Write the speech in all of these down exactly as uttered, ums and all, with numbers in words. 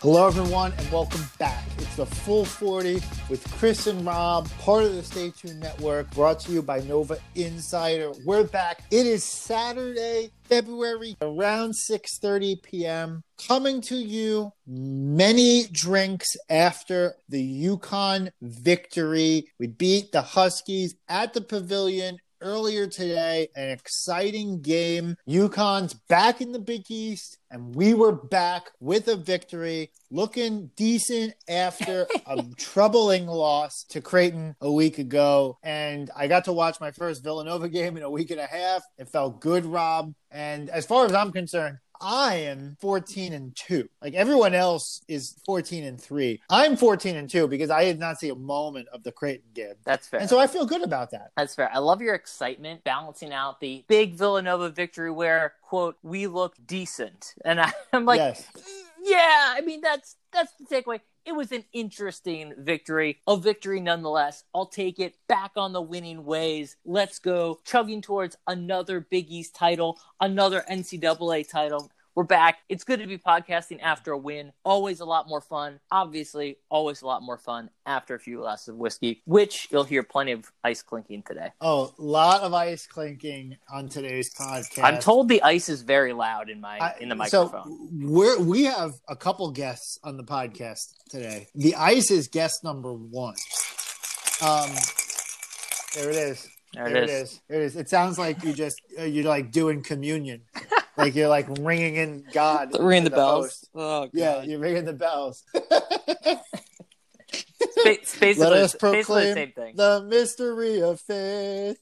Hello, everyone, and welcome back. It's the Full forty with Chris and Rob, part of the Stay Tuned Network, brought to you by Nova Insider. We're back. It is Saturday, February, around six thirty p.m., coming to you many drinks after the UConn victory. We beat the Huskies at the Pavilion earlier today, an exciting game. UConn's back in the Big East, and we were back with a victory, looking decent after a troubling loss to Creighton a week ago. And I got to watch my first Villanova game in a week and a half. It felt good, Rob. And as far as I'm concerned, I am fourteen and two. Like everyone else is fourteen and three. I'm fourteen and two because I did not see a moment of the Creighton game. That's fair. And so I feel good about that. That's fair. I love your excitement balancing out the big Villanova victory where, quote, we look decent. And I, I'm like, yes. yeah, I mean, that's that's the takeaway. It was an interesting victory, a victory nonetheless. I'll take it, back on the winning ways. Let's go, chugging towards another Big East title, another N C double A title. We're back. It's good to be podcasting after a win. Always a lot more fun. Obviously, always a lot more fun after a few glasses of whiskey, which you'll hear plenty of ice clinking today. Oh, a lot of ice clinking on today's podcast. I'm told the ice is very loud in my I, in the microphone. So we're, we have a couple guests on the podcast today. The ice is guest number one. Um, there it is. There, there it, is. it is. There it is. It sounds like you just you're like doing communion. Like you're like ringing in God. Ringing the, the bells. Oh, God. Yeah, you're ringing the bells. It's basically, let us proclaim the same thing. The mystery of faith.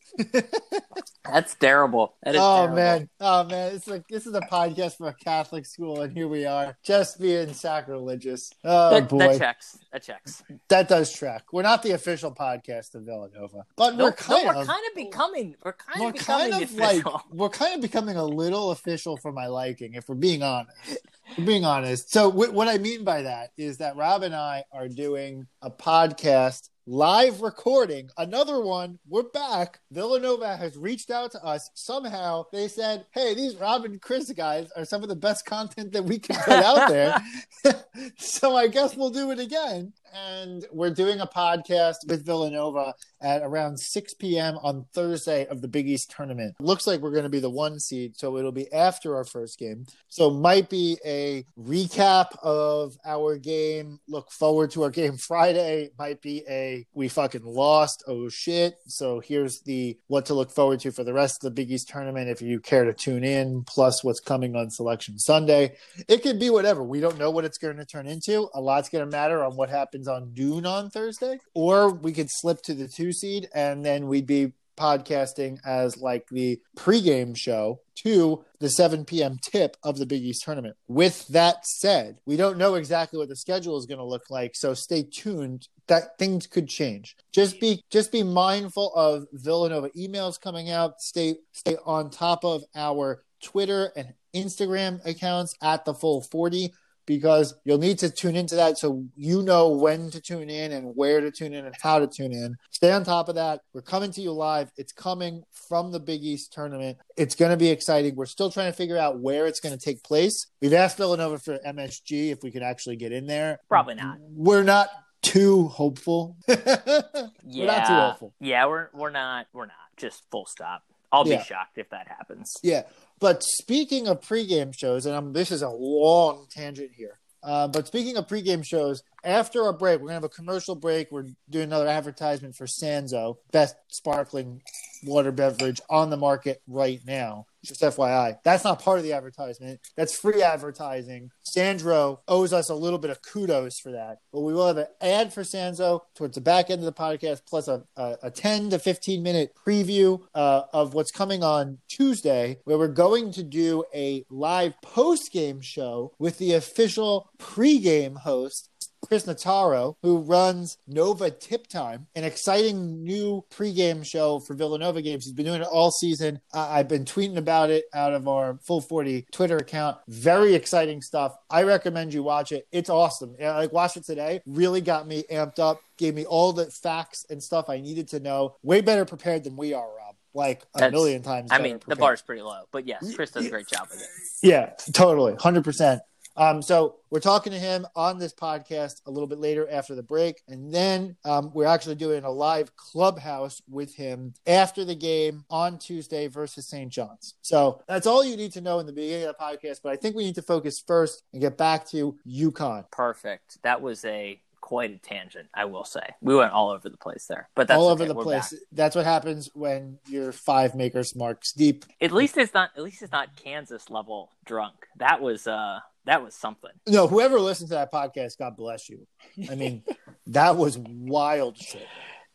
That's terrible. That is oh, terrible. man. Oh, man. It's like, this is a podcast for a Catholic school, and here we are, just being sacrilegious. Oh, that, boy. That checks. That checks. That does track. We're not the official podcast of Villanova, but no, we're kind no, of. We're kind of becoming. We're kind we're of becoming kind of like, We're kind of becoming a little official for my liking, if we're being honest. Being honest. So w- what I mean by that is that Rob and I are doing a podcast live recording. Another one. We're back. Villanova has reached out to us. Somehow they said, hey, these Rob and Chris guys are some of the best content that we can put out there. So I guess we'll do it again. And we're doing a podcast with Villanova at around six p.m. on Thursday of the Big East tournament. Looks like we're going to be the one seed, so it'll be after our first game. So might be a recap of our game, look forward to our game Friday. Might be a, we fucking lost, oh shit. So here's the what to look forward to for the rest of the Big East tournament if you care to tune in, plus what's coming on Selection Sunday. It could be whatever. We don't know what it's going to turn into. A lot's going to matter on what happens on noon on Thursday, or we could slip to the two seed and then we'd be podcasting as like the pregame show to the seven p.m. tip of the Big East tournament. With that said, we don't know exactly what the schedule is going to look like, so stay tuned. That things could change. Just be just be mindful of Villanova emails coming out. Stay stay on top of our Twitter and Instagram accounts at the Full forty, because you'll need to tune into that so you know when to tune in and where to tune in and how to tune in. Stay on top of that. We're coming to you live. It's coming from the Big East tournament. It's going to be exciting. We're still trying to figure out where it's going to take place. We've asked Villanova for M S G if we could actually get in there. Probably not. We're not too hopeful. yeah. We're not too hopeful. Yeah, we're, we're not. We're not. Just full stop. I'll be yeah. shocked if that happens. Yeah. But speaking of pregame shows, and I'm, this is a long tangent here, uh, but speaking of pregame shows, after our break, we're going to have a commercial break. We're doing another advertisement for Sanzo, best sparkling water beverage on the market right now. Just F Y I. That's not part of the advertisement. That's free advertising. Sandro owes us a little bit of kudos for that. But we will have an ad for Sanzo towards the back end of the podcast, plus a, a, a ten to fifteen minute preview uh, of what's coming on Tuesday, where we're going to do a live post-game show with the official pregame host Chris Notaro, who runs Nova Tip Time, an exciting new pregame show for Villanova games. He's been doing it all season. Uh, I've been tweeting about it out of our Full forty Twitter account. Very exciting stuff. I recommend you watch it. It's awesome. Yeah, like watch it today. Really got me amped up. Gave me all the facts and stuff I needed to know. Way better prepared than we are, Rob. Like a That's, million times. I mean, prepared. The bar's pretty low, but yes, Chris does a great job with it. Yeah, totally. one hundred percent. Um, so we're talking to him on this podcast a little bit later after the break. And then um, we're actually doing a live Clubhouse with him after the game on Tuesday versus Saint John's. So that's all you need to know in the beginning of the podcast. But I think we need to focus first and get back to UConn. Perfect. That was a... quite a tangent, I will say. We went all over the place there, but that's all okay. over the We're place. Back. That's what happens when you're five makers marks deep. At least it's not. At least it's not Kansas level drunk. That was. Uh, that was something. No, whoever listens to that podcast, God bless you. I mean, that was wild shit.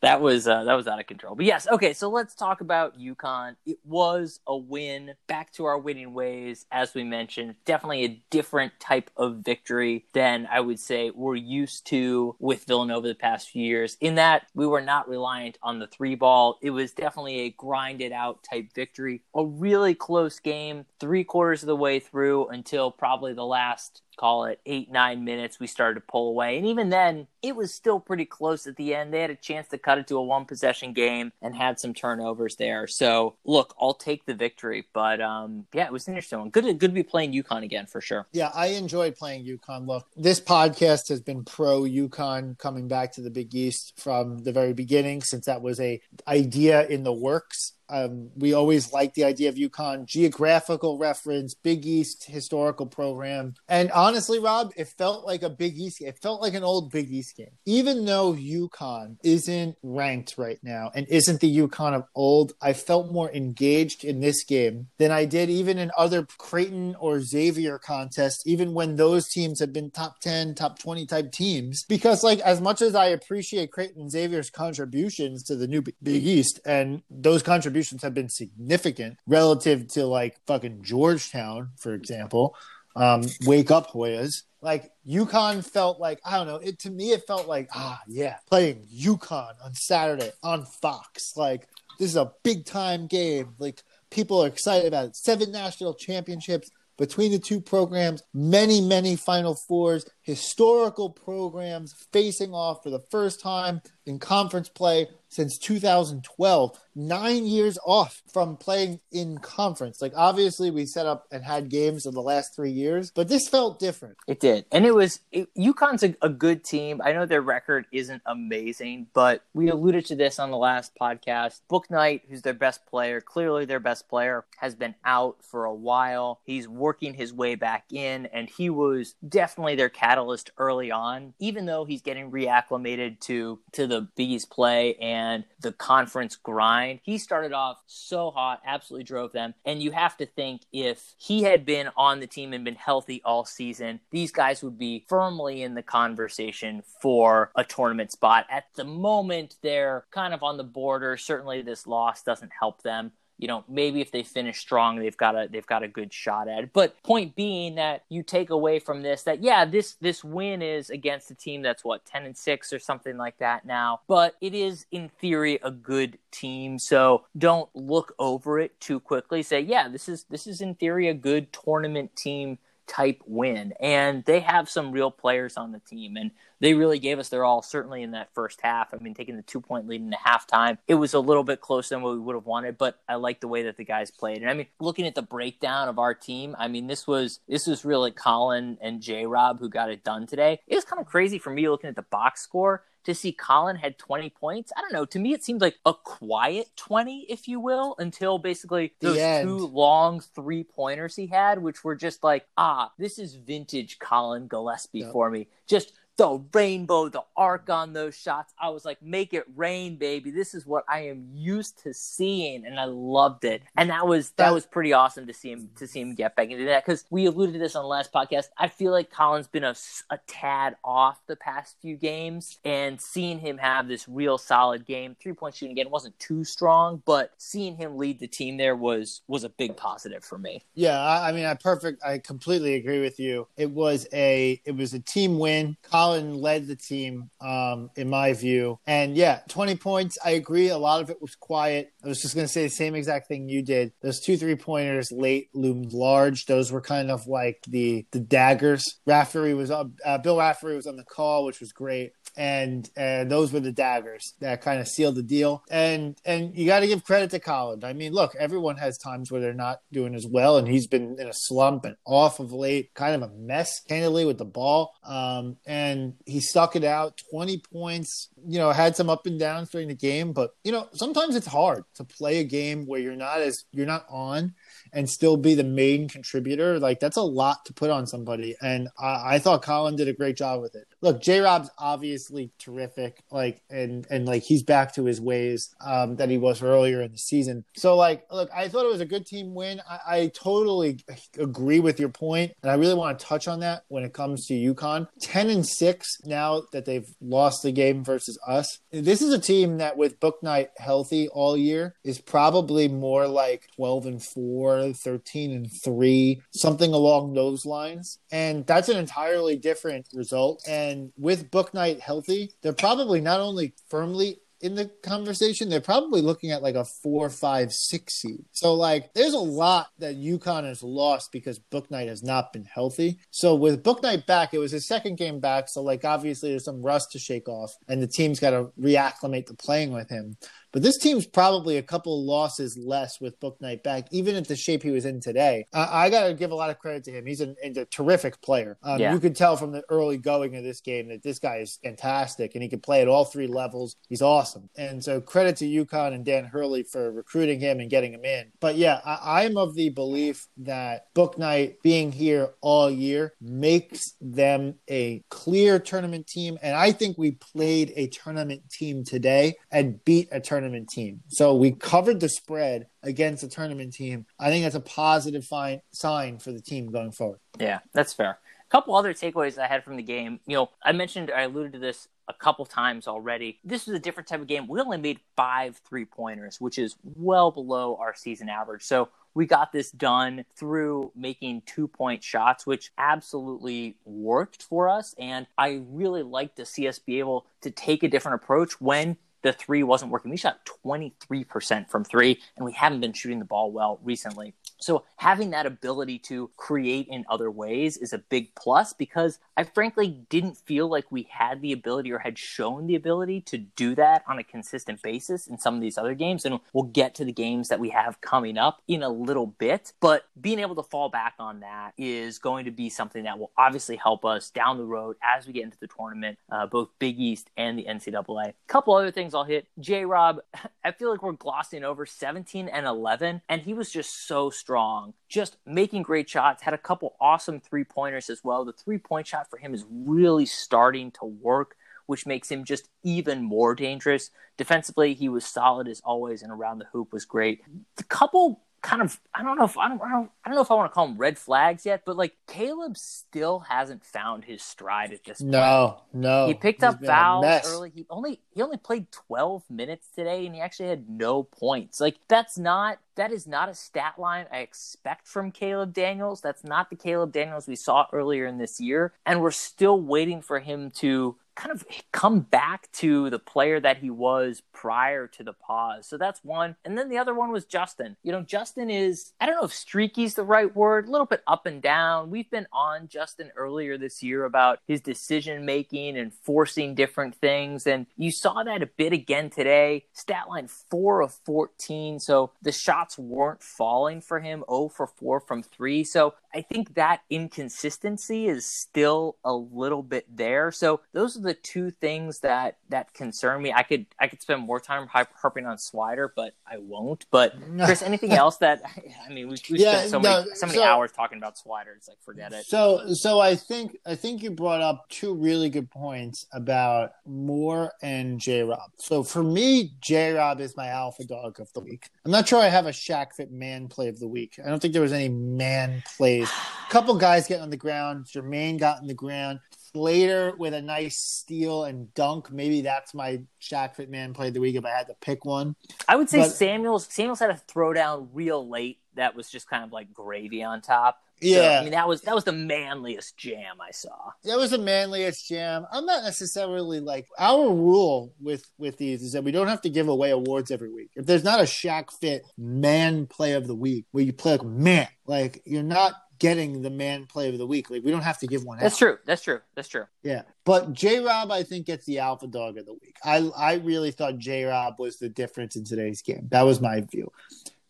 That was uh, that was out of control. But yes, okay. So let's talk about UConn. It was a win. Back to our winning ways, as we mentioned. Definitely a different type of victory than I would say we're used to with Villanova the past few years. In that we were not reliant on the three ball. It was definitely a grinded out type victory. A really close game, three quarters of the way through until probably the last. Call it eight, nine minutes, we started to pull away. And even then, it was still pretty close at the end. They had a chance to cut it to a one-possession game and had some turnovers there. So, look, I'll take the victory. But, um, yeah, it was an interesting one. Good, good to be playing UConn again, for sure. Yeah, I enjoyed playing UConn. Look, this podcast has been pro-UConn coming back to the Big East from the very beginning, since that was a idea in the works. Um, we always like the idea of UConn, geographical reference, Big East historical program. And honestly, Rob, it felt like a Big East game. It felt like an old Big East game. Even though UConn isn't ranked right now and isn't the UConn of old, I felt more engaged in this game than I did even in other Creighton or Xavier contests, even when those teams have been top ten, top twenty type teams. Because like, as much as I appreciate Creighton and Xavier's contributions to the new B- Big East, and those contributions have been significant relative to like fucking Georgetown, for example. Um, wake up, Hoyas. Like UConn felt like, I don't know, it to me, it felt like, ah, yeah, playing UConn on Saturday on Fox. Like, this is a big time game. Like, people are excited about it. Seven national championships between the two programs, many, many Final Fours, historical programs facing off for the first time in conference play since two thousand twelve, nine years off from playing in conference. Like, obviously, we set up and had games in the last three years, but this felt different. It did. And it was it, UConn's a, a good team. I know their record isn't amazing, but we alluded to this on the last podcast. Bouknight, who's their best player, clearly their best player, has been out for a while. He's working his way back in, and he was definitely their catalyst early on, even though he's getting reacclimated to, to the Big East play and and the conference grind. He started off so hot, absolutely drove them. And you have to think, if he had been on the team and been healthy all season, these guys would be firmly in the conversation for a tournament spot. At the moment, they're kind of on the border. Certainly this loss doesn't help them. You know, maybe if they finish strong, they've got a they've got a good shot at it. But point being that you take away from this that, yeah, this this win is against a team that's, what, ten and six or something like that now. But it is, in theory, a good team. So don't look over it too quickly. Say, yeah, this is this is, in theory, a good tournament team type win. And they have some real players on the team. And they really gave us their all, certainly in that first half. I mean, taking the two-point lead in the halftime, it was a little bit closer than what we would have wanted, but I like the way that the guys played. And I mean, looking at the breakdown of our team, I mean, this was this was really Colin and J-Rob who got it done today. It was kind of crazy for me looking at the box score to see Colin had twenty points. I don't know. To me, it seemed like a quiet twenty, if you will, until basically those two long three-pointers he had, which were just like, ah, this is vintage Colin Gillespie yep. for me. Just the rainbow, the arc on those shots. I was like, make it rain, baby. This is what I am used to seeing. And I loved it. And that was that was pretty awesome to see him to see him get back into that. Because we alluded to this on the last podcast. I feel like Colin's been a, a tad off the past few games. And seeing him have this real solid game, three-point shooting again wasn't too strong. But seeing him lead the team there was was a big positive for me. Yeah, I, I mean, I perfect. I completely agree with you. It was a, it was a team win. Colin Colin led the team, um, in my view. And yeah, twenty points. I agree. A lot of it was quiet. I was just going to say the same exact thing you did. Those two three-pointers late loomed large. Those were kind of like the the daggers. Raftery was uh, uh, Bill Raftery was on the call, which was great. And uh, those were the daggers that kind of sealed the deal. And and you got to give credit to Colin. I mean, look, everyone has times where they're not doing as well, and he's been in a slump and off of late, kind of a mess, candidly, with the ball. Um, and he stuck it out, twenty points, you know, had some up and downs during the game. But, you know, sometimes it's hard to play a game where you're not as you're not on and still be the main contributor. Like, that's a lot to put on somebody. And I, I thought Colin did a great job with it. Look, J-Rob's obviously terrific, like, and, and like he's back to his ways um, that he was earlier in the season. So, like, look, I thought it was a good team win. I, I totally agree with your point, and I really want to touch on that when it comes to UConn. ten and six now that they've lost the game versus us. This is a team that, with Bouknight healthy all year, is probably more like twelve and four, thirteen and three, something along those lines. And that's an entirely different result. And with Bouknight healthy, they're probably not only firmly in the conversation, they're probably looking at like a four, five, six seed. So, like, there's a lot that UConn has lost because Bouknight has not been healthy. So with Bouknight back, it was his second game back. So, like, obviously there's some rust to shake off, and the team's got to reacclimate to playing with him. But this team's probably a couple losses less with Bouknight back, even at the shape he was in today. Uh, I got to give a lot of credit to him. He's an, a terrific player. Um, yeah. You could tell from the early going of this game that this guy is fantastic, and he can play at all three levels. He's awesome. And so credit to UConn and Dan Hurley for recruiting him and getting him in. But yeah, I, I'm of the belief that Bouknight being here all year makes them a clear tournament team. And I think we played a tournament team today and beat a tournament team. So we covered the spread against a tournament team. I think that's a positive fine, sign for the team going forward. Yeah, that's fair. A couple other takeaways I had from the game. You know, I mentioned, I alluded to this a couple times already. This was a different type of game. We only made five three-pointers, which is well below our season average. So we got this done through making two-point shots, which absolutely worked for us. And I really like to see us be able to take a different approach when the three wasn't working. We shot twenty-three percent from three, and we haven't been shooting the ball well recently. So having that ability to create in other ways is a big plus, because I frankly didn't feel like we had the ability or had shown the ability to do that on a consistent basis in some of these other games. And we'll get to the games that we have coming up in a little bit. But being able to fall back on that is going to be something that will obviously help us down the road as we get into the tournament, uh, both Big East and the N C double A. A couple other things I'll hit. J-Rob, I feel like we're glossing over seventeen and eleven, and he was just so strong. Strong, just making great shots, had a couple awesome three-pointers as well. The three-point shot for him is really starting to work, which makes him just even more dangerous. Defensively, he was solid as always, and around the hoop was great. The couple kind of, I don't know if I don't, I don't, I don't know if I want to call them red flags yet, but like, Caleb still hasn't found his stride at this point. No, no. He picked up fouls early. He only he only played twelve minutes today, and he actually had no points. Like, that's not that is not a stat line I expect from Caleb Daniels. That's not the Caleb Daniels we saw earlier in this year, and we're still waiting for him to kind of come back to the player that he was prior to the pause. So that's one. And then the other one was Justin. You know, Justin is, I don't know if streaky is the right word, a little bit up and down. We've been on Justin earlier this year about his decision-making and forcing different things. And you saw that a bit again today. Stat line four of fourteen. So the shots weren't falling for him, zero for four from three. So I think that inconsistency is still a little bit there. So those are the two things that, that concern me. I could I could spend more time harping on Swider, but I won't. But Chris, anything else that I mean? We we yeah, spent so no, many so many so, hours talking about Swider. It's like, forget it. So so I think I think you brought up two really good points about Moore and J-Rob. So for me, J-Rob is my alpha dog of the week. I'm not sure I have a Shaq Fit man play of the week. I don't think there was any man plays. A couple guys getting on the ground. Jermaine got on the ground. Slater with a nice steal and dunk. Maybe that's my Shaq Fit man play of the week if I had to pick one. I would say but, Samuels. Samuels had a throwdown real late that was just kind of like gravy on top. Yeah. So, I mean, that was that was the manliest jam I saw. That was the manliest jam. I'm not necessarily like – our rule with, with these is that we don't have to give away awards every week. If there's not a Shaq Fit man play of the week where you play like man, like you're not – getting the man play of the week. Like, we don't have to give one out. That's true. That's true. That's true. Yeah. But J-Rob, I think, gets the alpha dog of the week. I I really thought J-Rob was the difference in today's game. That was my view.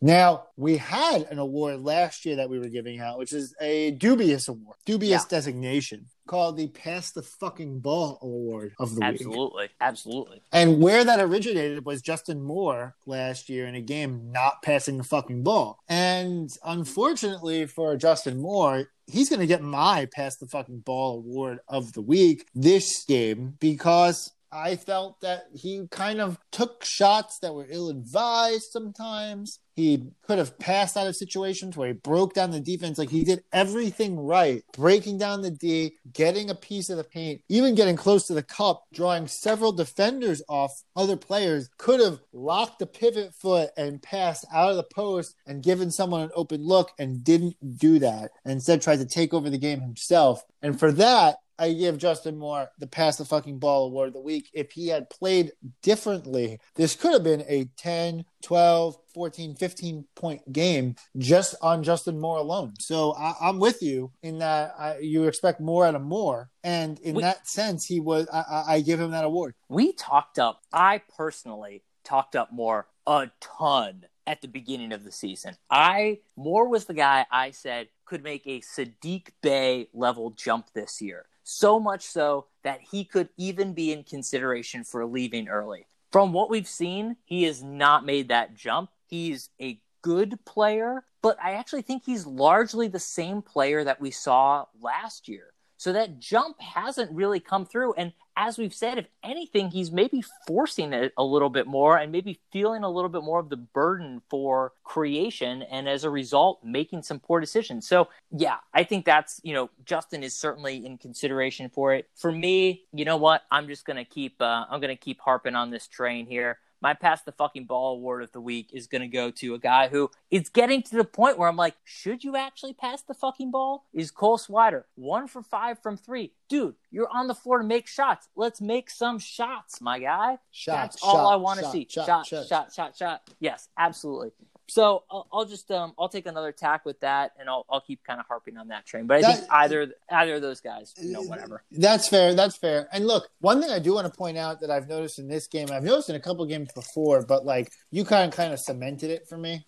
Now, we had an award last year that we were giving out, which is a dubious award, dubious yeah. designation, called the Pass the Fucking Ball Award of the absolutely. Week. Absolutely. Absolutely. And where that originated was Justin Moore last year in a game not passing the fucking ball. And unfortunately for Justin Moore, he's going to get my Pass the Fucking Ball Award of the Week this game because I felt that he kind of took shots that were ill-advised sometimes. He could have passed out of situations where he broke down the defense. Like, he did everything right. Breaking down the D, getting a piece of the paint, even getting close to the cup, drawing several defenders off other players, could have locked the pivot foot and passed out of the post and given someone an open look and didn't do that. And instead tried to take over the game himself. And for that, I give Justin Moore the Pass the Fucking Ball Award of the Week. If he had played differently, this could have been a ten, twelve, fourteen, fifteen point game just on Justin Moore alone. So I, I'm with you in that I, you expect more out of Moore. And in we, that sense, he was. I, I give him that award. We talked up, I personally talked up Moore a ton at the beginning of the season. I Moore was the guy I said could make a Sadiq Bey level jump this year. So much so that he could even be in consideration for leaving early. From what we've seen, he has not made that jump. He's a good player, but I actually think he's largely the same player that we saw last year. So that jump hasn't really come through. And as we've said, if anything, he's maybe forcing it a little bit more and maybe feeling a little bit more of the burden for creation and as a result, making some poor decisions. So, yeah, I think that's, you know, Justin is certainly in consideration for it. For me, you know what? I'm just going to keep uh, I'm going to keep harping on this train here. My Pass the Fucking Ball Award of the Week is going to go to a guy who is getting to the point where I'm like, should you actually pass the fucking ball? Is Cole Swider. One for five from three. Dude, you're on the floor to make shots. Let's make some shots, my guy. Shots, That's shot, all I want to see. Shot shot, shot, shot, shot, shot. Yes, absolutely. So I'll, I'll just um, I'll take another tack with that, and I'll I'll keep kind of harping on that train. But I that, think either either of those guys, you know, whatever. That's fair. That's fair. And look, one thing I do want to point out that I've noticed in this game, I've noticed in a couple games before, but like UConn kind of cemented it for me.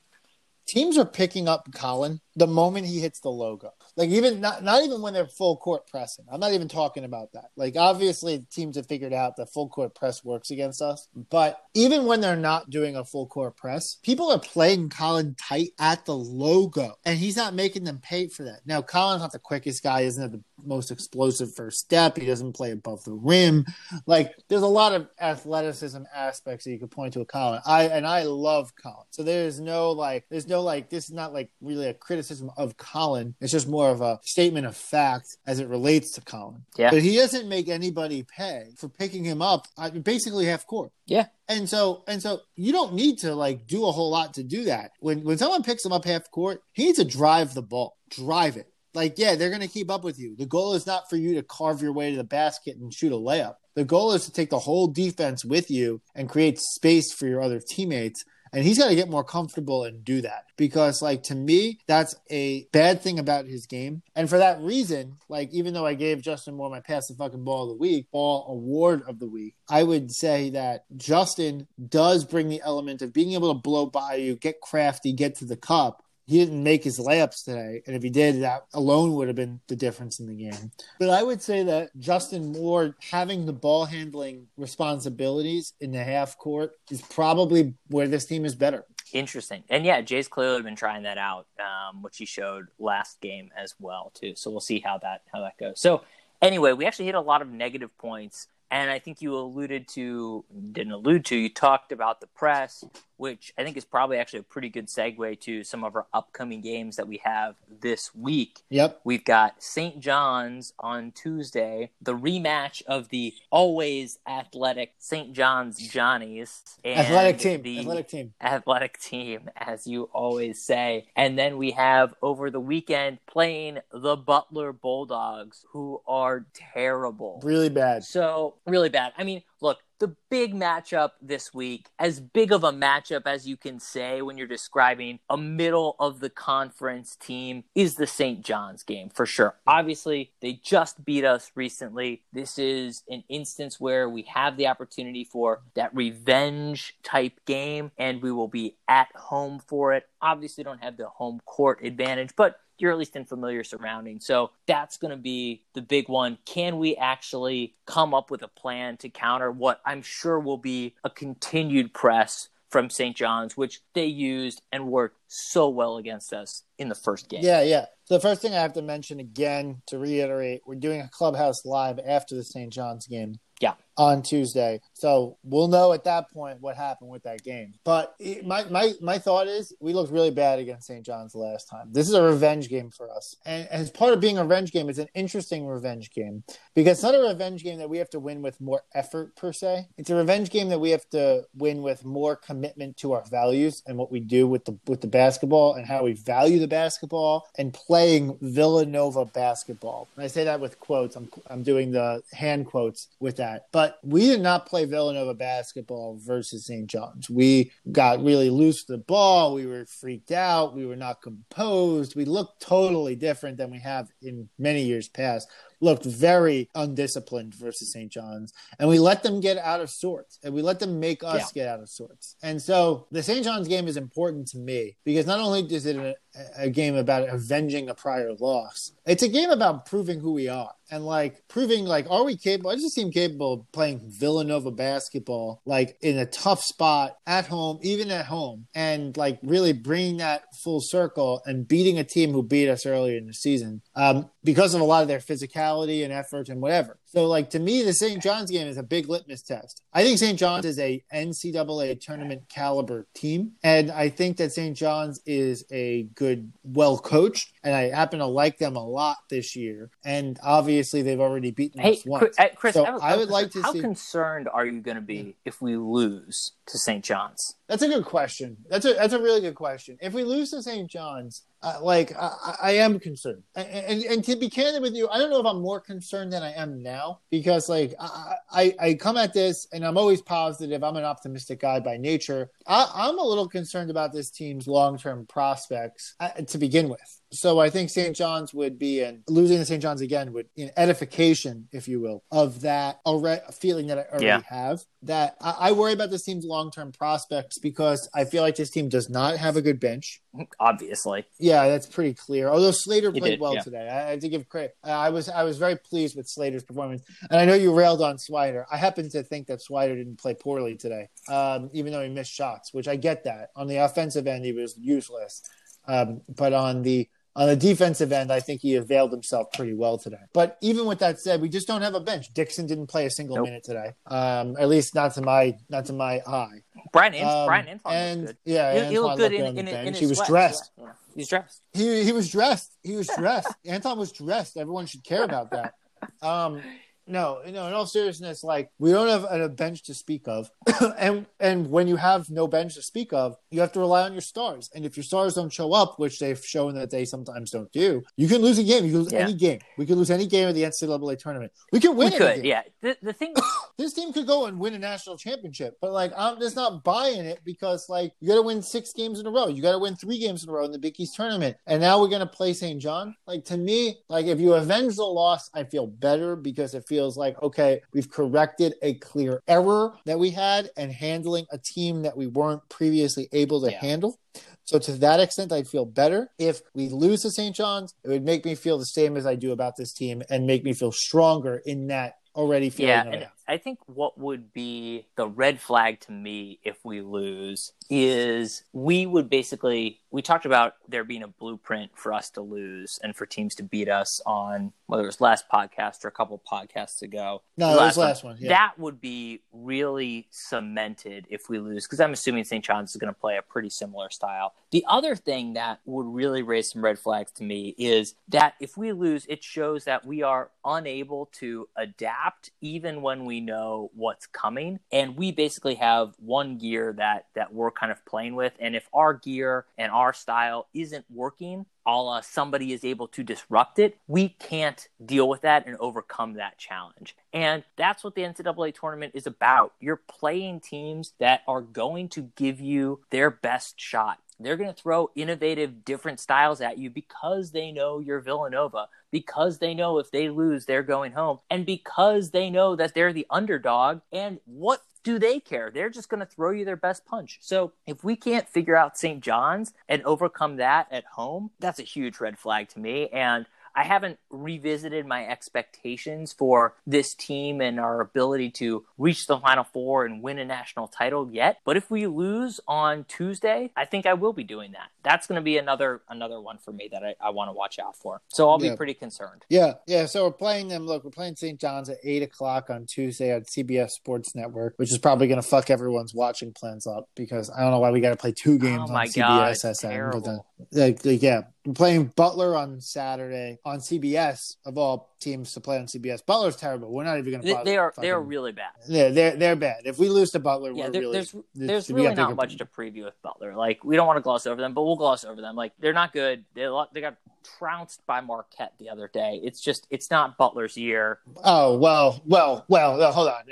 Teams are picking up Colin the moment he hits the logo. Like, even not not even when they're full court pressing. I'm not even talking about that. Like, obviously teams have figured out that full court press works against us. But even when they're not doing a full court press, people are playing Colin tight at the logo. And he's not making them pay for that. Now, Colin's not the quickest guy. He doesn't have the most explosive first step. He doesn't play above the rim. Like, there's a lot of athleticism aspects that you could point to a Colin. I and I love Colin. So there's no like there's no like this is not like really a criticism of Colin. It's just more of a statement of fact as it relates to Colin. Yeah. But he doesn't make anybody pay for picking him up basically half court. Yeah. And so and so you don't need to like do a whole lot to do that. When when someone picks him up half court, he needs to drive the ball. Drive it. Like, yeah, they're going to keep up with you. The goal is not for you to carve your way to the basket and shoot a layup. The goal is to take the whole defense with you and create space for your other teammates. And he's got to get more comfortable and do that because, like, to me, that's a bad thing about his game. And for that reason, like, even though I gave Justin Moore my Pass the Fucking Ball of the Week, Ball Award of the Week, I would say that Justin does bring the element of being able to blow by you, get crafty, get to the cup. He didn't make his layups today, and if he did, that alone would have been the difference in the game. But I would say that Justin Moore having the ball handling responsibilities in the half court is probably where this team is better. Interesting. And yeah, Jay's clearly been trying that out, um, which he showed last game as well, too. So we'll see how that how that goes. So anyway, we actually hit a lot of negative points And I think you alluded to, didn't allude to, you talked about the press, which I think is probably actually a pretty good segue to some of our upcoming games that we have this week. Yep. We've got Saint John's on Tuesday, the rematch of the always athletic Saint John's Johnnies. And athletic team, the athletic team. Athletic team, as you always say. And then we have over the weekend playing the Butler Bulldogs, who are terrible. Really bad. So, really bad. I mean, look, the big matchup this week, as big of a matchup as you can say when you're describing a middle of the conference team, is the Saint John's game for sure. Obviously, they just beat us recently. This is an instance where we have the opportunity for that revenge type game, and we will be at home for it. Obviously, don't have the home court advantage, but you're at least in familiar surroundings. So that's going to be the big one. Can we actually come up with a plan to counter what I'm sure will be a continued press from Saint John's, which they used and worked so well against us in the first game? Yeah, yeah. The first thing I have to mention again, to reiterate, we're doing a Clubhouse Live after the Saint John's game. Yeah. On Tuesday. So we'll know at that point what happened with that game. But my, my, my thought is we looked really bad against Saint John's last time. This is a revenge game for us. And as part of being a revenge game, it's an interesting revenge game because it's not a revenge game that we have to win with more effort per se. It's a revenge game that we have to win with more commitment to our values and what we do with the, with the basketball and how we value the basketball and playing Villanova basketball. And I say that with quotes. I'm, I'm doing the hand quotes with that. But we did not play Villanova basketball versus Saint John's. We got really loose with the ball. We were freaked out. We were not composed. We looked totally different than we have in many years past. Looked very undisciplined versus Saint John's. And we let them get out of sorts. And we let them make us yeah. get out of sorts. And so the Saint John's game is important to me because not only is it a, a game about avenging a prior loss, it's a game about proving who we are. And, like, proving, like, are we capable? I just seem capable of playing Villanova basketball, like, in a tough spot at home, even at home. And, like, really bringing that full circle and beating a team who beat us earlier in the season um, because of a lot of their physicality and effort and whatever. So, like, to me, the Saint John's game is a big litmus test. I think Saint John's is a N C double A tournament caliber team, and I think that Saint John's is a good, well coached, and I happen to like them a lot this year. And obviously, they've already beaten hey, us once. Chris, so I, was, I would I was, like to how see. How concerned are you going to be if we lose to Saint John's? That's a good question. That's a that's a really good question. If we lose to Saint John's, uh, like I, I am concerned. And, and and to be candid with you, I don't know if I'm more concerned than I am now because like I I, I come at this and I'm always positive. I'm an optimistic guy by nature. I, I'm a little concerned about this team's long-term prospects uh, to begin with. So I think Saint John's would be, and losing to Saint John's again would an edification, if you will, of that already, feeling that I already yeah. have. That I, I worry about this team's long-term prospects because I feel like this team does not have a good bench. Obviously. Yeah, that's pretty clear. Although Slater played did, well yeah. today. I have to give credit. I was I was very pleased with Slater's performance. And I know you railed on Swider. I happen to think that Swider didn't play poorly today, um, even though he missed shots, which I get that. On the offensive end, he was useless. Um, but on the On the defensive end, I think he availed himself pretty well today. But even with that said, we just don't have a bench. Dixon didn't play a single nope. minute today, um, at least not to my not to my eye. Brian, um, Brian Antoine and was good. Yeah, he, Antoine he looked good in, in, in his He was sweat. dressed. Yeah. He's dressed. He he was dressed. He was dressed. Antoine was dressed. Everyone should care about that. Um, No, no, in all seriousness, like, we don't have a bench to speak of. and and when you have no bench to speak of, you have to rely on your stars. And if your stars don't show up, which they've shown that they sometimes don't do, you can lose a game. You can lose yeah. any game. We could lose any game of the N C double A tournament. We could win we could, yeah. The, the thing this team could go and win a national championship, but, like, I'm just not buying it because, like, you got to win six games in a row. You got to win three games in a row in the Big East tournament. And now we're going to play Saint John. Like, to me, like, if you avenge the loss, I feel better because it feels feels like, okay, we've corrected a clear error that we had and handling a team that we weren't previously able to yeah. handle. So to that extent, I'd feel better. If we lose to Saint John's, it would make me feel the same as I do about this team and make me feel stronger in that already feeling. Yeah, I think what would be the red flag to me if we lose is we would basically, we talked about there being a blueprint for us to lose and for teams to beat us on, whether it was last podcast or a couple podcasts ago. No, that was last one. one yeah. That would be really cemented if we lose, because I'm assuming Saint John's is going to play a pretty similar style. The other thing that would really raise some red flags to me is that if we lose, it shows that we are unable to adapt even when we know what's coming, and we basically have one gear that that we're kind of playing with, and if our gear and our style isn't working, a la somebody is able to disrupt it, we can't deal with that and overcome that challenge. And that's what the N C double A tournament is about. You're playing teams that are going to give you their best shot. They're going to throw innovative, different styles at you because they know you're Villanova, because they know if they lose, they're going home, and because they know that they're the underdog. And what do they care? They're just going to throw you their best punch. So if we can't figure out Saint John's and overcome that at home, that's a huge red flag to me. And I haven't revisited my expectations for this team and our ability to reach the Final Four and win a national title yet. But if we lose on Tuesday, I think I will be doing that. That's going to be another another one for me that I, I want to watch out for. So I'll be yeah. pretty concerned. Yeah, yeah. So we're playing them. Look, we're playing Saint John's at eight o'clock on Tuesday on C B S Sports Network, which is probably going to fuck everyone's watching plans up, because I don't know why we got to play two games oh on C B S. God, it's terrible. But then, like, like, yeah. I'm playing Butler on Saturday on C B S, of all teams to play on C B S. Butler's terrible. We're not even going to bother. They are fucking, they are really bad. Yeah, they're they're bad. If we lose to Butler, yeah, we're there, really there's there's really not much to preview with Butler. Like, we don't want to gloss over them, but we'll gloss over them. Like, they're not good. They they got trounced by Marquette the other day. It's just it's not Butler's year. Oh well, well, well. Hold on.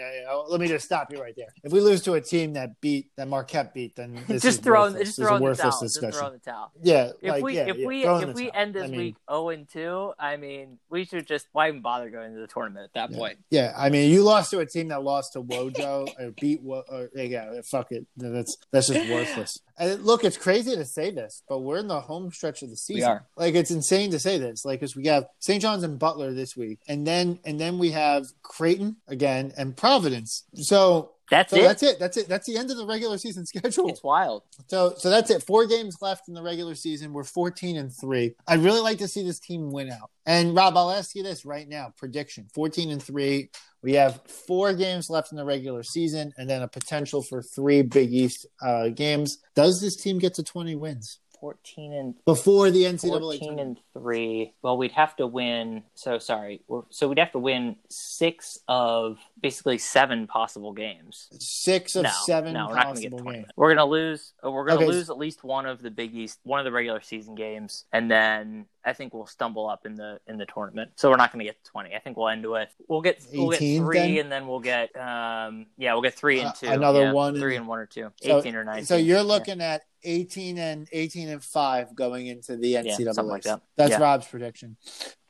Let me just stop you right there. If we lose to a team that beat that Marquette beat, then this just is throw just throw the towel. Discussion. Just throw the towel. Yeah. If like, we yeah, if yeah. we if we end this I mean, week zero and two, I mean, we should just why even bother going to the tournament at that yeah. point. Yeah, I mean, you lost to a team that lost to Wojo or beat Wo- or yeah, fuck it. That's that's just worthless. And look, it's crazy to say this, but we're in the home stretch of the season. We are. Like, it's insane to say this. Like, because we have Saint John's and Butler this week, and then and then we have Creighton again and Providence. So That's so it. That's it. That's it. That's the end of the regular season schedule. It's wild. So, so that's it. Four games left in the regular season. We're fourteen and three. I'd really like to see this team win out. And Rob, I'll ask you this right now. Prediction: fourteen and three. We have four games left in the regular season, and then a potential for three Big East uh, games. Does this team get to twenty wins? Fourteen and before the N C double A tournament. Fourteen and three. Well, we'd have to win. So sorry. We're, so we'd have to win six of basically seven possible games. Six of no, seven. No, we're possible not going to get twenty. We're going to lose. We're going to okay. lose at least one of the Big East, one of the regular season games, and then I think we'll stumble up in the in the tournament. So we're not going to get to twenty. I think we'll end with we'll get we'll get three, then? And then we'll get um yeah we'll get three and two. Uh, another yeah, one. Three and, and one or two. So, eighteen or nineteen. So you're looking yeah. at. eighteen and eighteen and five going into the N C double A. Yeah, something like that. That's yeah. Rob's prediction.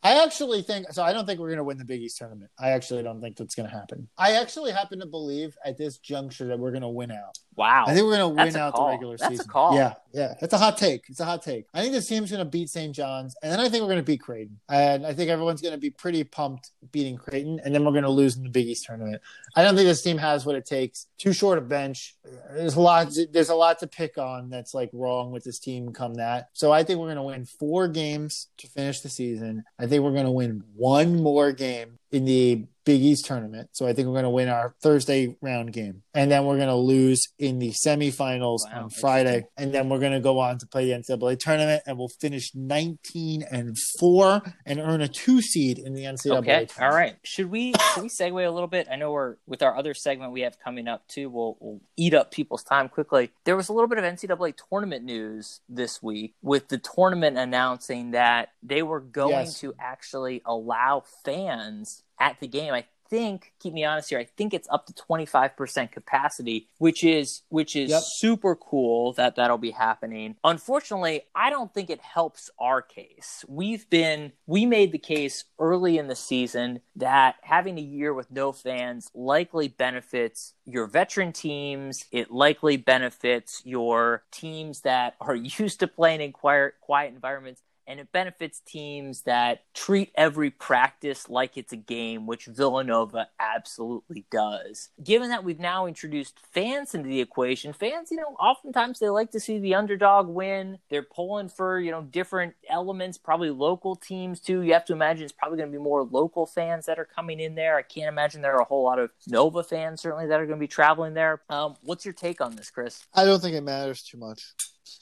I actually think so. I don't think we're going to win the Big East tournament. I actually don't think that's going to happen. I actually happen to believe at this juncture that we're going to win out. Wow. I think we're going to win out call. the regular that's season. That's a call. Yeah. Yeah. That's a hot take. It's a hot take. I think this team's going to beat Saint John's, and then I think we're going to beat Creighton. And I think everyone's going to be pretty pumped beating Creighton, and then we're going to lose in the Big East tournament. I don't think this team has what it takes. Too short a bench. There's a lot, there's a lot to pick on that's like wrong with this team come that. So I think we're going to win four games to finish the season. I think we're going to win one more game in the Big East tournament. So I think we're going to win our Thursday round game. And then we're going to lose in the semifinals wow, on Friday. And then we're going to go on to play the N C double A tournament, and we'll finish nineteen and four and earn a two seed in the N C double A okay. tournament. All right. Should we, should we segue a little bit? I know we're with our other segment we have coming up too. We'll, we'll eat up people's time quickly. There was a little bit of N C double A tournament news this week with the tournament announcing that they were going yes. to actually allow fans at the game. I think, keep me honest here, I think it's up to twenty-five percent capacity, which is which is yep. super cool that that'll be happening. Unfortunately, I don't think it helps our case. We've been, we made the case early in the season that having a year with no fans likely benefits your veteran teams. It likely benefits your teams that are used to playing in quiet, quiet environments. and it benefits teams that treat every practice like it's a game, which Villanova absolutely does. Given that we've now introduced fans into the equation, fans, you know, oftentimes they like to see the underdog win. They're pulling for, you know, different elements, probably local teams too. You have to imagine it's probably going to be more local fans that are coming in there. I can't imagine there are a whole lot of Nova fans, certainly, that are going to be traveling there. Um, what's your take on this, Chris? I don't think it matters too much.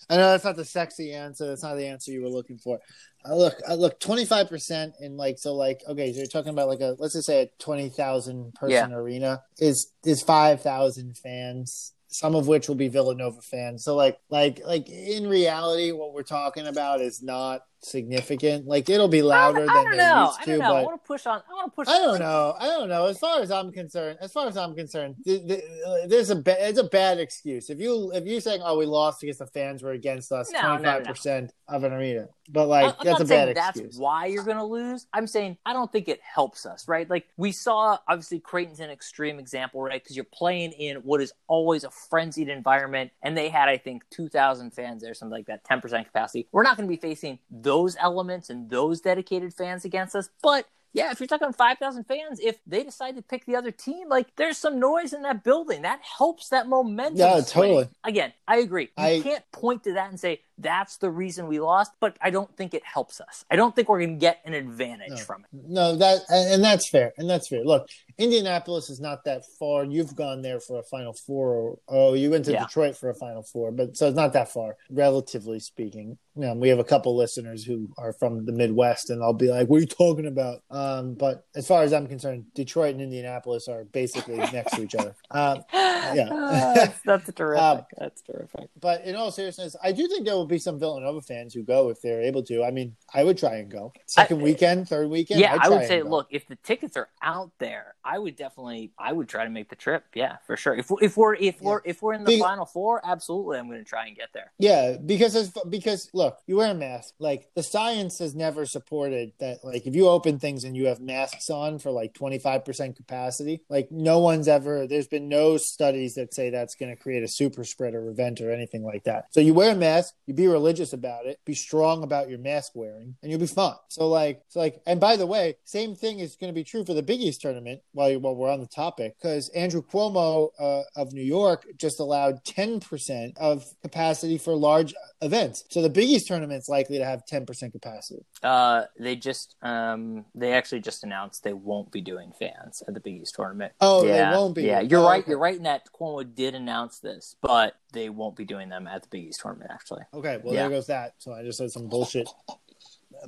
I know that's not the sexy answer. That's not the answer you were looking for. Uh, look, uh, look, twenty-five percent in like, so like, okay, so you're talking about like a, let's just say a twenty thousand person yeah. arena is, is five thousand fans, some of which will be Villanova fans. So like, like, like in reality, what we're talking about is not significant. Like it'll be louder I, I than they used to. I don't know. But I want to push on. I want to push. I don't on. know. I don't know. As far as I'm concerned, as far as I'm concerned, th- th- there's a ba- it's a bad excuse if you if you're saying, oh, we lost because the fans were against us twenty-five percent no, no, no. of an arena. But like I, that's a bad that's excuse. That's why you're gonna lose. I'm saying I don't think it helps us, right? Like we saw, obviously Creighton's an extreme example, right? Because you're playing in what is always a frenzied environment, and they had I think two thousand fans there, something like that, ten percent capacity. We're not going to be facing those. those elements and those dedicated fans against us. But yeah, if you're talking five thousand fans, if they decide to pick the other team, like there's some noise in that building that helps that momentum. Yeah, swing. Totally. Again, I agree. You I... can't point to that and say, that's the reason we lost, but I don't think it helps us. I don't think we're going to get an advantage no, from it. No, that and that's fair. And that's fair. Look, Indianapolis is not that far. You've gone there for a Final Four. Or, oh, you went to yeah. Detroit for a Final Four, but so it's not that far, relatively speaking. You know, we have a couple listeners who are from the Midwest, and I'll be like, "What are you talking about?" Um, but as far as I'm concerned, Detroit and Indianapolis are basically next to each other. Um, yeah, oh, that's, that's terrific. Um, that's terrific. But in all seriousness, I do think there will be some Villanova fans who go if they're able to. I mean, I would try and go. Second I, weekend, third weekend. Yeah, I would say, look, if the tickets are out there, I would definitely, I would try to make the trip. Yeah, for sure. If if we're if yeah. we're if we're in the Be- Final Four, absolutely, I'm going to try and get there. Yeah, because because look, you wear a mask. Like the science has never supported that. Like if you open things and you have masks on for like twenty-five percent capacity, like no one's ever. There's been no studies that say that's going to create a super spreader event or anything like that. So you wear a mask. You be religious about it, be strong about your mask wearing, and you'll be fine. So like, so like, and by the way, same thing is going to be true for the Big East tournament while, you, while we're on the topic, because Andrew Cuomo uh, of New York just allowed ten percent of capacity for large events. So the Big East tournament's likely to have ten percent capacity. Uh, they just, um, they actually just announced they won't be doing fans at the Big East tournament. Oh, yeah. They won't be. Yeah, you're oh, right. Okay. You're right in that Cuomo did announce this, but they won't be doing them at the Big East tournament, actually. Okay, well, yeah. There goes that. So I just said some bullshit.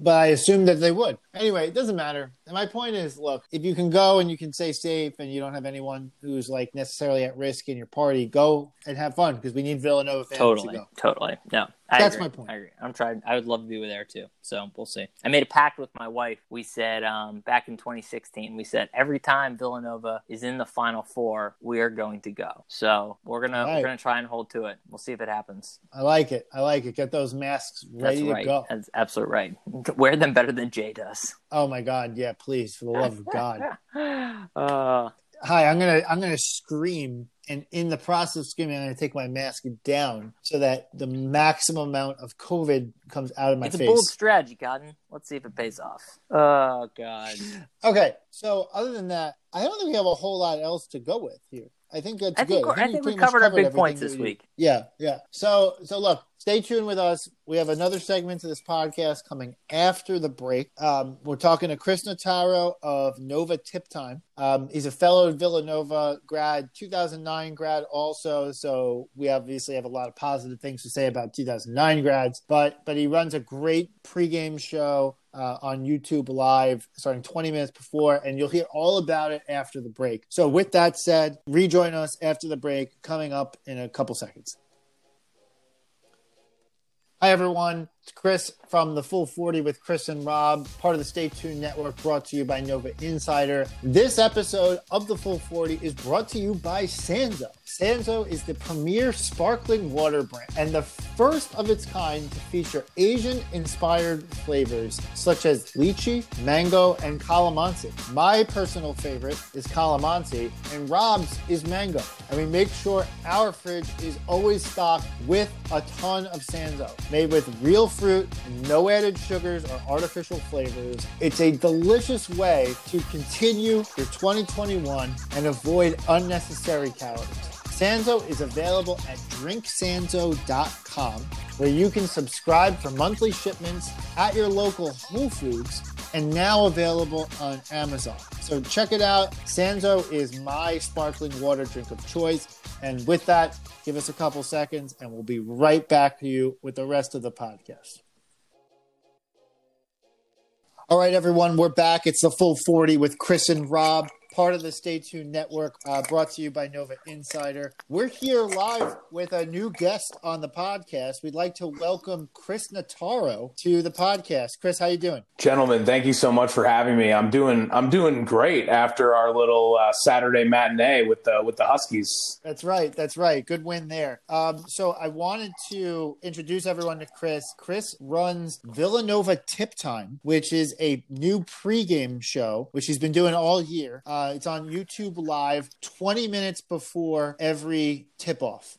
But I assumed that they would. Anyway, it doesn't matter. And my point is, look, if you can go and you can stay safe and you don't have anyone who's like necessarily at risk in your party, go and have fun because we need Villanova fans totally, to go. Totally, totally. No, I That's agree. my point. I agree. I'm trying. I would love to be there too. So we'll see. I made a pact with my wife. We said um, back in twenty sixteen, we said every time Villanova is in the Final Four, we are going to go. So we're gonna right. we're gonna try and hold to it. We'll see if it happens. I like it. I like it. Get those masks ready That's right. to go. That's absolutely right. Wear them better than Jay does. Oh my God! Yeah, please, for the love of God. uh, Hi, I'm gonna I'm gonna scream. And in the process of screaming, I'm going to take my mask down so that the maximum amount of COVID comes out of my face. It's a face. bold strategy, Cotton. Let's see if it pays off. Oh, God. Okay. So other than that, I don't think we have a whole lot else to go with here. I think that's I good. Think I think, think we covered, covered our big points this we, week. Yeah, yeah. So, so look, stay tuned with us. We have another segment to this podcast coming after the break. Um, we're talking to Chris Notaro of Nova Tip Time. Um, he's a fellow Villanova grad, two thousand nine grad also. So we obviously have a lot of positive things to say about two thousand nine grads. But but he runs a great pregame show. Uh, on YouTube Live, starting twenty minutes before, and you'll hear all about it after the break. So with that said, rejoin us after the break, coming up in a couple seconds. Hi, everyone. It's Chris from the Full forty with Chris and Rob, part of the Stay Tuned Network, brought to you by Nova Insider. This episode of the Full forty is brought to you by Sanzo. Sanzo is the premier sparkling water brand and the first of its kind to feature Asian-inspired flavors such as lychee, mango, and calamansi. My personal favorite is calamansi, and Rob's is mango. And we make sure our fridge is always stocked with a ton of Sanzo, made with real fruit, no added sugars or artificial flavors. It's a delicious way to continue your twenty twenty-one and avoid unnecessary calories. Sanzo is available at drink sanzo dot com, where you can subscribe for monthly shipments at your local Whole Foods, and now available on Amazon. So check it out. Sanzo is my sparkling water drink of choice. And with that, give us a couple seconds and we'll be right back to you with the rest of the podcast. All right, everyone, we're back. It's the Full forty with Chris and Rob, part of the Stay Tuned Network, uh, brought to you by Nova Insider. We're here live with a new guest on the podcast. We'd like to welcome Chris Notaro to the podcast. Chris, how you doing? Gentlemen, thank you so much for having me. I'm doing I'm doing great after our little uh, Saturday matinee with the with the Huskies. That's right. That's right. Good win there. Um, so I wanted to introduce everyone to Chris. Chris runs Villanova Tip Time, which is a new pregame show, which he's been doing all year. Uh, It's on YouTube Live twenty minutes before every tip-off.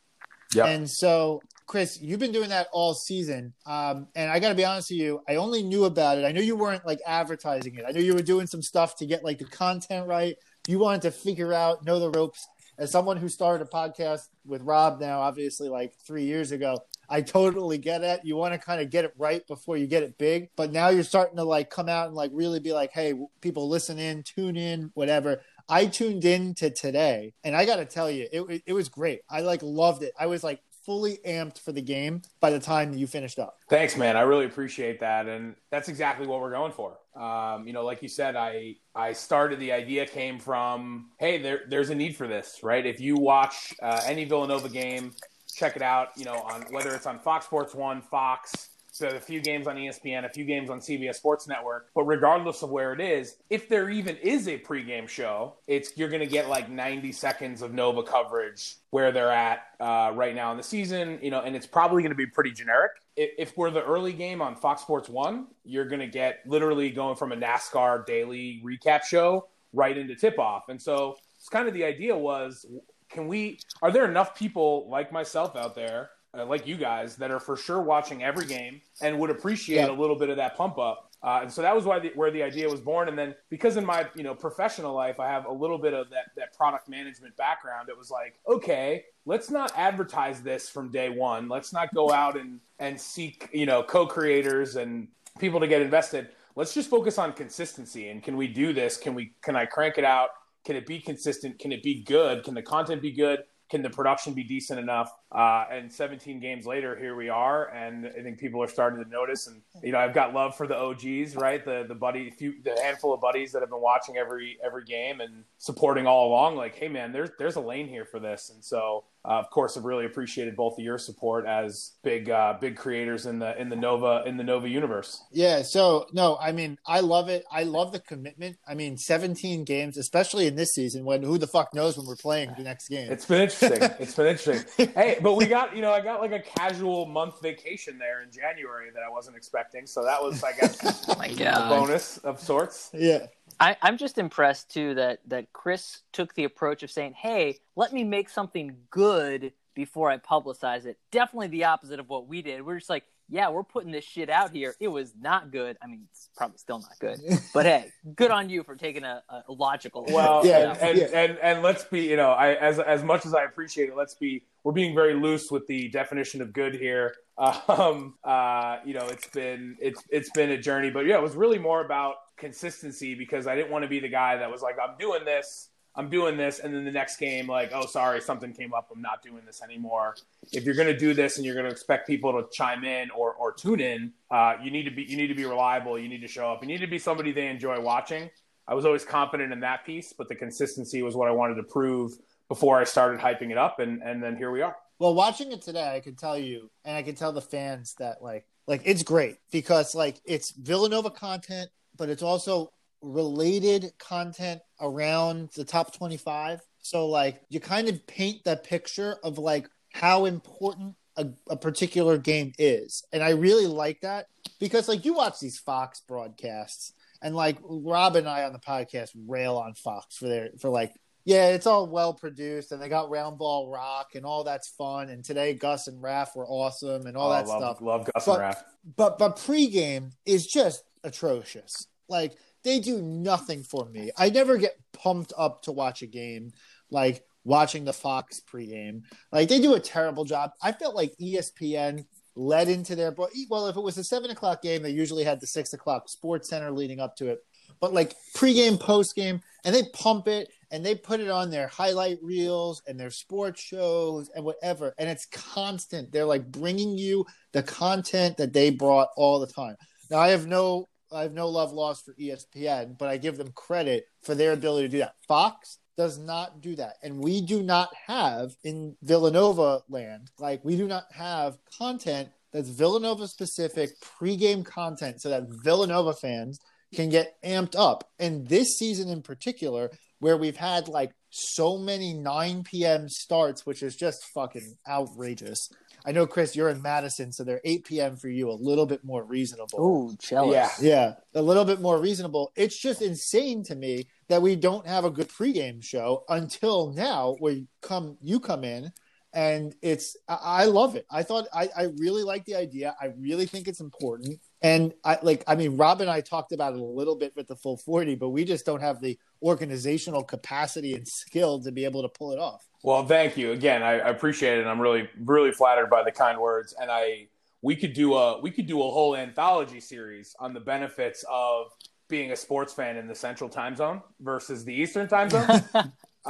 Yep. And so, Chris, you've been doing that all season. Um, and I got to be honest with you, I only knew about it. I knew you weren't, like, advertising it. I knew you were doing some stuff to get, like, the content right. You wanted to figure out, know the ropes. As someone who started a podcast with Rob now, obviously, like, three years ago, I totally get it. You want to kind of get it right before you get it big. But now you're starting to, like, come out and, like, really be like, hey, people, listen in, tune in, whatever. I tuned in to today, and I got to tell you, it it was great. I, like, loved it. I was, like, fully amped for the game by the time you finished up. Thanks, man. I really appreciate that. And that's exactly what we're going for. Um, you know, like you said, I I started, the idea came from, hey, there there's a need for this, right? If you watch uh, any Villanova game, check it out, you know, on whether it's on Fox Sports one, Fox, so a few games on E S P N, a few games on C B S Sports Network. But regardless of where it is, if there even is a pregame show, it's you're going to get like ninety seconds of Nova coverage where they're at uh, right now in the season, you know, and it's probably going to be pretty generic. If, if we're the early game on Fox Sports one, you're going to get literally going from a NASCAR daily recap show right into tip-off. And so it's kind of the idea was, Can we, are there enough people like myself out there, uh, like you guys, that are for sure watching every game and would appreciate yeah. a little bit of that pump up? Uh, and so that was why the, where the idea was born. And then because in my, you know, professional life, I have a little bit of that, that product management background. It was like, okay, let's not advertise this from day one. Let's not go out and, and seek, you know, co-creators and people to get invested. Let's just focus on consistency. And can we do this? Can we, can I crank it out? Can it be consistent? Can it be good? Can the content be good? Can the production be decent enough? Uh, and seventeen games later, here we are. And I think people are starting to notice. And, you know, I've got love for the O Gs, right? The the buddy, few, the handful of buddies that have been watching every every game and supporting all along. Like, hey, man, there's, there's a lane here for this. And so, uh, of course, I've really appreciated both of your support as big uh, big creators in the in the Nova in the Nova universe. Yeah. So, no, I mean, I love it. I love the commitment. I mean, seventeen games, especially in this season when who the fuck knows when we're playing the next game. It's been interesting. It's been interesting. Hey, but we got, you know, I got like a casual month vacation there in January that I wasn't expecting. So that was, I guess, oh my God, a bonus of sorts. Yeah. I, I'm just impressed, too, that, that Chris took the approach of saying, hey, let me make something good before I publicize it. Definitely the opposite of what we did. We're just like, yeah, we're putting this shit out here. It was not good. I mean, it's probably still not good. But, hey, good on you for taking a, a logical Well, yeah, and, yeah. And, and and let's be, you know, I as as much as I appreciate it, let's be – we're being very loose with the definition of good here. Um, uh, you know, it's been it's it's been a journey. But, yeah, it was really more about consistency because I didn't want to be the guy that was like, I'm doing this. I'm doing this. And then the next game, like, oh, sorry, something came up. I'm not doing this anymore. If you're going to do this and you're going to expect people to chime in or, or tune in, uh, you need to be, you need to be reliable. You need to show up. You need to be somebody they enjoy watching. I was always confident in that piece, but the consistency was what I wanted to prove before I started hyping it up. And, and then here we are. Well, watching it today, I could tell you, and I could tell the fans that like, like it's great because like it's Villanova content, but it's also related content around the top twenty-five. So like you kind of paint that picture of like how important a, a particular game is. And I really like that because like you watch these Fox broadcasts and like Rob and I on the podcast rail on Fox for their, for like yeah, it's all well produced, and they got Round Ball Rock, and all that's fun. And today, Gus and Raph were awesome, and all oh, that love, stuff. Love Gus but, and Raph. But but pregame is just atrocious. Like, they do nothing for me. I never get pumped up to watch a game. Like watching the Fox pregame, like they do a terrible job. I felt like E S P N led into their well, if it was a seven o'clock game, they usually had the six o'clock Sports Center leading up to it. But like pregame, postgame, and they pump it and they put it on their highlight reels and their sports shows and whatever. And it's constant. They're like bringing you the content that they brought all the time. Now I have no, I have no love lost for E S P N, but I give them credit for their ability to do that. Fox does not do that. And we do not have in Villanova land, like we do not have content that's Villanova specific pregame content so that Villanova fans can get amped up. And this season in particular, where we've had like so many nine p.m. starts, which is just fucking outrageous. I know, Chris, you're in Madison, so they're eight p.m. for you, a little bit more reasonable. Oh, jealous. Yeah, yeah, a little bit more reasonable. It's just insane to me that we don't have a good pregame show until now where you come, you come in, and it's – I love it. I thought I, – I really like the idea. I really think it's important. And, I like, I mean, Rob and I talked about it a little bit with the Full forty, but we just don't have the organizational capacity and skill to be able to pull it off. Well, thank you. Again, I, I appreciate it. I'm really, really flattered by the kind words. And I we could do a we could do a whole anthology series on the benefits of being a sports fan in the Central Time Zone versus the Eastern Time Zone. uh,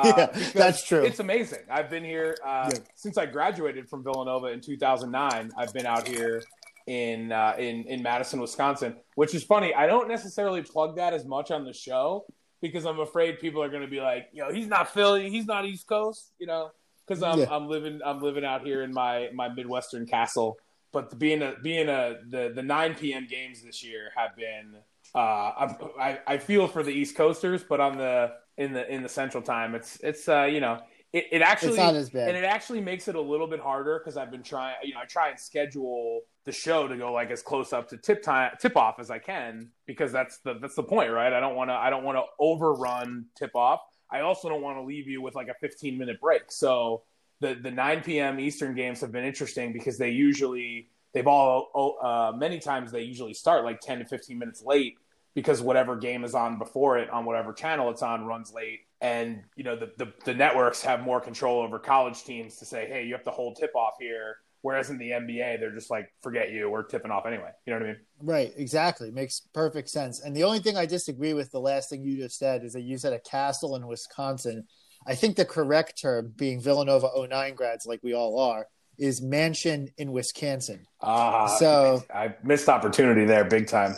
yeah, that's true. It's amazing. I've been here uh, yeah. since I graduated from Villanova in two thousand nine. I've been out here in uh, in in Madison, Wisconsin, which is funny. I don't necessarily plug that as much on the show, because I'm afraid people are going to be like, you know, he's not Philly, he's not East Coast, you know, because I'm yeah. I'm living I'm living out here in my, my Midwestern castle. But being a being a the, the nine p.m. games this year have been uh, I, I feel for the East Coasters, but on the in the in the Central Time, it's it's uh, you know it, it actually it's not as bad. And it actually makes it a little bit harder because I've been trying, you know, I try and schedule the show to go like as close up to tip time tip off as I can, because that's the that's the point, right? I don't want to I don't want to overrun tip off. I also don't want to leave you with like a fifteen minute break. So the the nine p.m. Eastern games have been interesting because they usually they've all uh, many times they usually start like ten to fifteen minutes late, because whatever game is on before it on whatever channel it's on runs late, and you know the the, the networks have more control over college teams to say, hey, you have to hold tip off here. Whereas in the N B A, they're just like, forget you, we're tipping off anyway. You know what I mean? Right, exactly. Makes perfect sense. And the only thing I disagree with the last thing you just said is that you said a castle in Wisconsin. I think the correct term, being Villanova oh nine grads like we all are, is mansion in Wisconsin. Ah, so I missed opportunity there big time.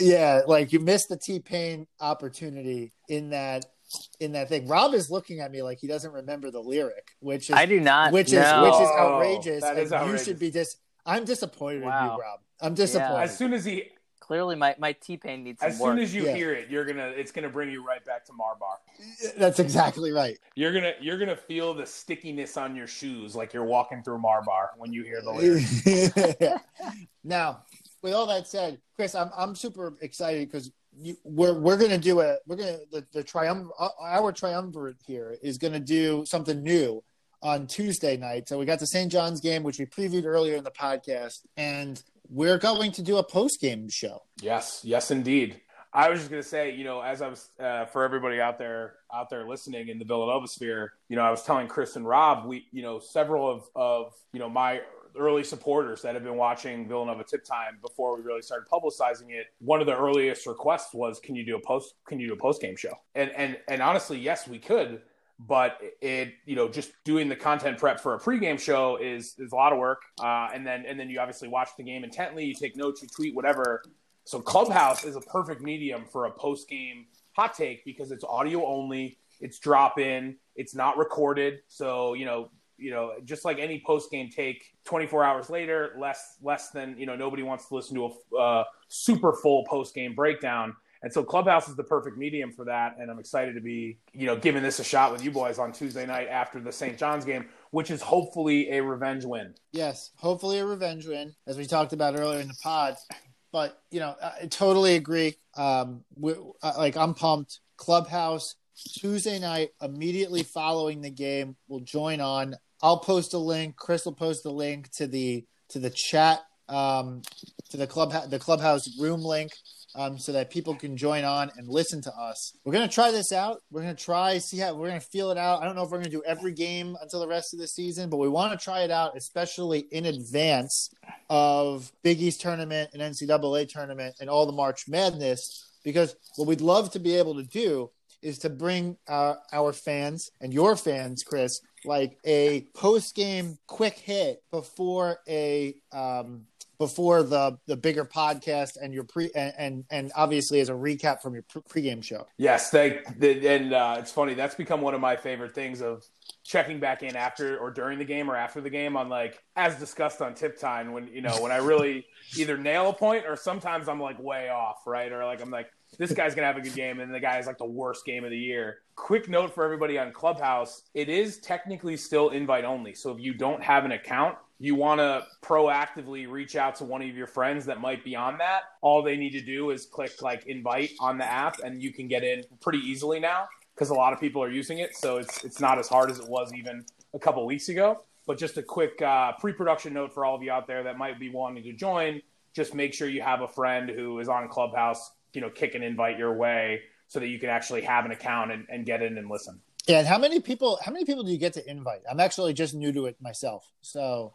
Yeah, like you missed the T-Pain opportunity in that in that thing. Rob is looking at me like he doesn't remember the lyric, which is I do not which know. is which is outrageous. Oh, is outrageous. You should be dis I'm disappointed wow. in you, Rob. I'm disappointed. Yeah. As soon as he clearly my, my T-Pain needs as some work. As soon as you yeah. hear it, you're gonna it's gonna bring you right back to Marbar. That's exactly right. You're gonna you're gonna feel the stickiness on your shoes like you're walking through Marbar when you hear the lyric. Now, with all that said, Chris, I'm I'm super excited because You, we're we're gonna do a we're gonna the, the trium our triumvirate here is gonna do something new on Tuesday night. So we got the Saint John's game, which we previewed earlier in the podcast, and we're going to do a post game show. Yes, yes, indeed. I was just gonna say, you know, as I was uh, for everybody out there out there listening in the Villanova sphere, you know, I was telling Chris and Rob, we you know several of of you know my early supporters that have been watching Villanova Tip Time before we really started publicizing it. One of the earliest requests was, can you do a post, can you do a post game show? And, and, and honestly, yes, we could, but it, you know, just doing the content prep for a pregame show is, is a lot of work. Uh, and then, and then you obviously watch the game intently, you take notes, you tweet, whatever. So Clubhouse is a perfect medium for a post game hot take because it's audio only, it's drop in, it's not recorded. So, you know, you know, just like any post-game take, twenty-four hours later, less less than, you know, nobody wants to listen to a uh, super full post-game breakdown. And so Clubhouse is the perfect medium for that. And I'm excited to be, you know, giving this a shot with you boys on Tuesday night after the Saint John's game, which is hopefully a revenge win. Yes, hopefully a revenge win, as we talked about earlier in the pod. But, you know, I totally agree. Um, we, like, I'm pumped. Clubhouse Tuesday night, immediately following the game, we'll join on. I'll post a link. Chris will post the link to the to the chat, um, to the club the clubhouse room link, um, so that people can join on and listen to us. We're gonna try this out. We're gonna try see how we're gonna feel it out. I don't know if we're gonna do every game until the rest of the season, but we want to try it out, especially in advance of Big East tournament and N C double A tournament and all the March Madness. Because what we'd love to be able to do is to bring uh, our fans and your fans, Chris, like a post-game quick hit before a um, before the the bigger podcast and your pre and and, and obviously as a recap from your pre- pregame show. Yes, they, they and uh, it's funny, that's become one of my favorite things of checking back in after or during the game or after the game on, like, as discussed on Tip Time, when, you know, when I really either nail a point or sometimes I'm like way off, right? Or like, I'm like, this guy's going to have a good game. And the guy is like the worst game of the year. Quick note for everybody on Clubhouse. It is technically still invite only. So if you don't have an account, you want to proactively reach out to one of your friends that might be on that. All they need to do is click like invite on the app and you can get in pretty easily now, because a lot of people are using it, so it's it's not as hard as it was even a couple weeks ago. But just a quick uh, pre-production note for all of you out there that might be wanting to join, just make sure you have a friend who is on Clubhouse, you know, kick an invite your way so that you can actually have an account and, and get in and listen. Yeah, and how many people how many people do you get to invite? I'm actually just new to it myself, so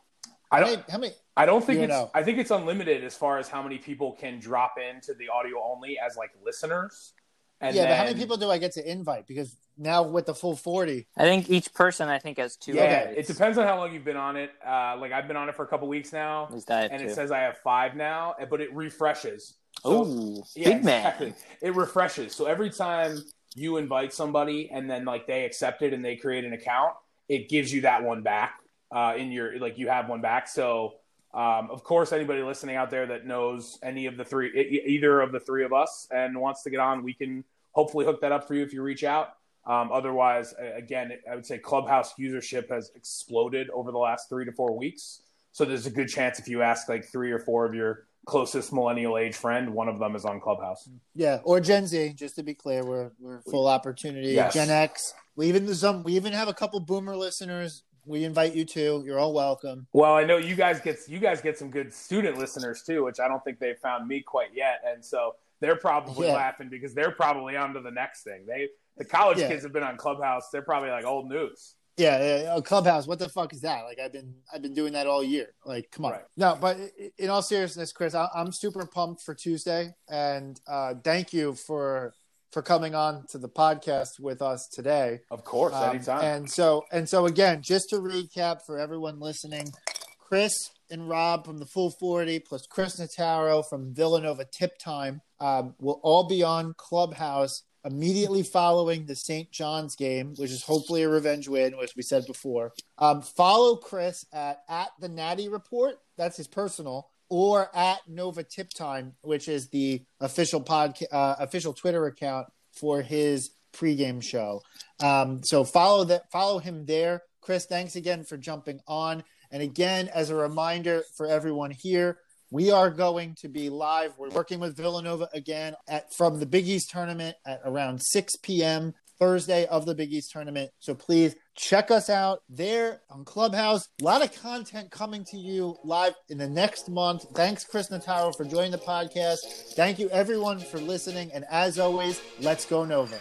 I don't. How many, how many, I don't think it's. Know. I think it's unlimited as far as how many people can drop into the audio only as like listeners. And yeah, then, but how many people do I get to invite? Because now with the full forty, I think each person I think has two. Yeah, invites. It depends on how long you've been on it. Uh, like I've been on it for a couple weeks now, and too. It says I have five now, but it refreshes. So, oh, yeah, big man! Exactly. It refreshes. So every time you invite somebody, and then like they accept it and they create an account, it gives you that one back. Uh, in your like you have one back. So um, of course, anybody listening out there that knows any of the three, either of the three of us, and wants to get on, we can hopefully hook that up for you if you reach out. Um, otherwise, again, I would say Clubhouse usership has exploded over the last three to four weeks. So there's a good chance if you ask like three or four of your closest millennial age friend, one of them is on Clubhouse. Yeah, or Gen Z. Just to be clear, we're we're full opportunity. Yes. Gen X. We even some. We even have a couple boomer listeners. We invite you too. You're all welcome. Well, I know you guys get you guys get some good student listeners too, which I don't think they've found me quite yet. And so they're probably yeah. laughing because they're probably on to the next thing. They the college yeah. kids have been on Clubhouse. They're probably like old news. Yeah, yeah, Clubhouse. What the fuck is that? Like I've been I've been doing that all year. Like, come on. Right. No, but in all seriousness, Chris, I, I'm super pumped for Tuesday, and uh, thank you for. for coming on to the podcast with us today. Of course, anytime. Um, and so, and so again, just to recap for everyone listening, Chris and Rob from the Full forty plus Chris Notaro from Villanova Tip Time um, will all be on Clubhouse immediately following the Saint John's game, which is hopefully a revenge win, which we said before. Um, follow Chris at, at the Natty Report. That's his personal. Or at Nova Tip Time, which is the official podca- uh, official Twitter account for his pregame show. Um, so follow that, follow him there. Chris, thanks again for jumping on. And again, as a reminder for everyone here, we are going to be live. We're working with Villanova again at from the Big East tournament at around six p.m. Thursday of the Big East tournament. So please check us out there on Clubhouse. A lot of content coming to you live in the next month. Thanks, Chris Notaro, for joining the podcast. Thank you, everyone, for listening. And as always, let's go Nova.